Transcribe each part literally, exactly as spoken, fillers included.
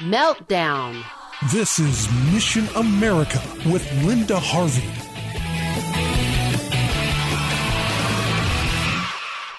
Meltdown. This is Mission America with Linda Harvey.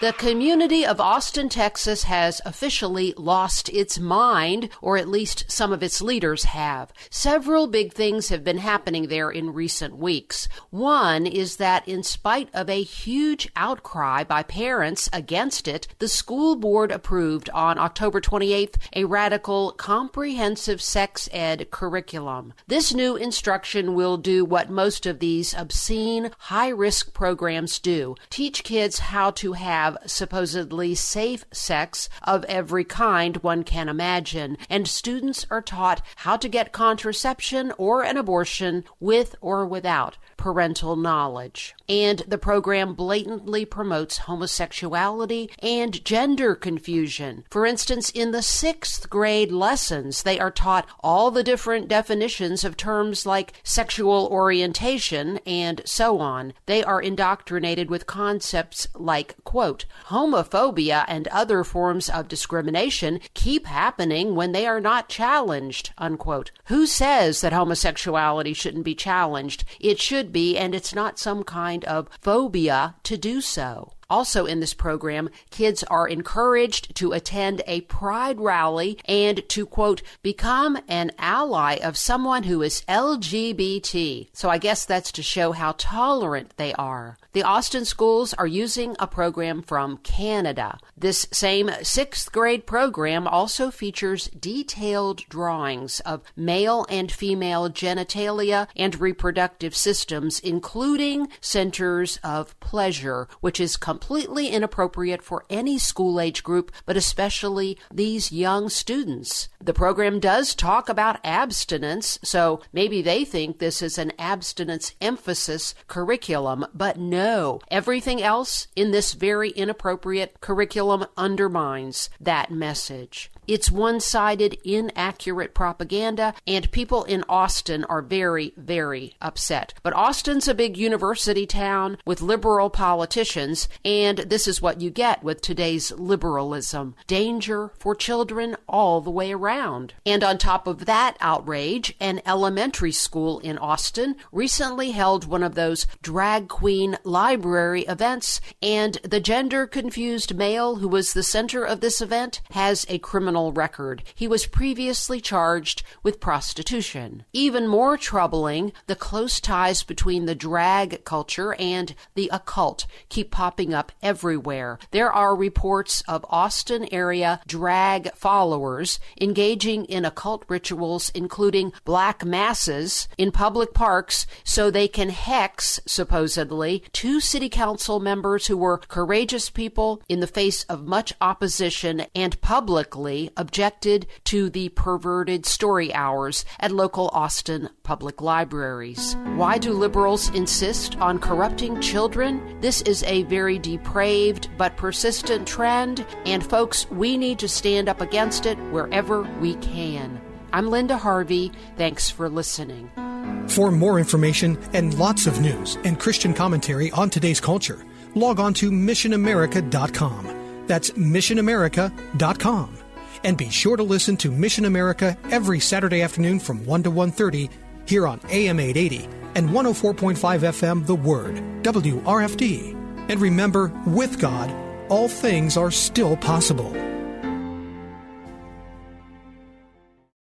The community of Austin, Texas has officially lost its mind, or at least some of its leaders have. Several big things have been happening there in recent weeks. One is that in spite of a huge outcry by parents against it, the school board approved on October twenty-eighth a radical comprehensive sex ed curriculum. This new instruction will do what most of these obscene, high-risk programs do: teach kids how to have supposedly safe sex of every kind one can imagine, and students are taught how to get contraception or an abortion with or without parental knowledge. And the program blatantly promotes homosexuality and gender confusion. For instance, in the sixth grade lessons, they are taught all the different definitions of terms like sexual orientation and so on. They are indoctrinated with concepts like, quote, homophobia and other forms of discrimination keep happening when they are not challenged, unquote. Who says that homosexuality shouldn't be challenged? It should be, and it's not some kind of phobia to do so. Also in this program, kids are encouraged to attend a pride rally and to, quote, become an ally of someone who is L G B T. So I guess that's to show how tolerant they are. The Austin schools are using a program from Canada. This same sixth grade program also features detailed drawings of male and female genitalia and reproductive systems, including centers of pleasure, which is completely completely inappropriate for any school-age group, but especially these young students. The program does talk about abstinence, so maybe they think this is an abstinence emphasis curriculum, but no. Everything else in this very inappropriate curriculum undermines that message. It's one-sided, inaccurate propaganda, and people in Austin are very, very upset. But Austin's a big university town with liberal politicians, and this is what you get with today's liberalism. Danger for children all the way around. And on top of that outrage, an elementary school in Austin recently held one of those drag queen library events, and the gender-confused male who was the center of this event has a criminal record. He was previously charged with prostitution. Even more troubling, the close ties between the drag culture and the occult keep popping up everywhere. There are reports of Austin area drag followers engaging in occult rituals, including black masses in public parks, so they can hex, supposedly, two city council members who were courageous people in the face of much opposition and publicly objected to the perverted story hours at local Austin public libraries. Why do liberals insist on corrupting children? This is a very depraved but persistent trend, and folks, we need to stand up against it wherever we can. I'm Linda Harvey. Thanks for listening. For more information and lots of news and Christian commentary on today's culture, log on to Mission America dot com. That's Mission America dot com. And be sure to listen to Mission America every Saturday afternoon from one to one thirty here on A M eight eighty and one oh four point five F M The Word, W R F D. And remember, with God, all things are still possible.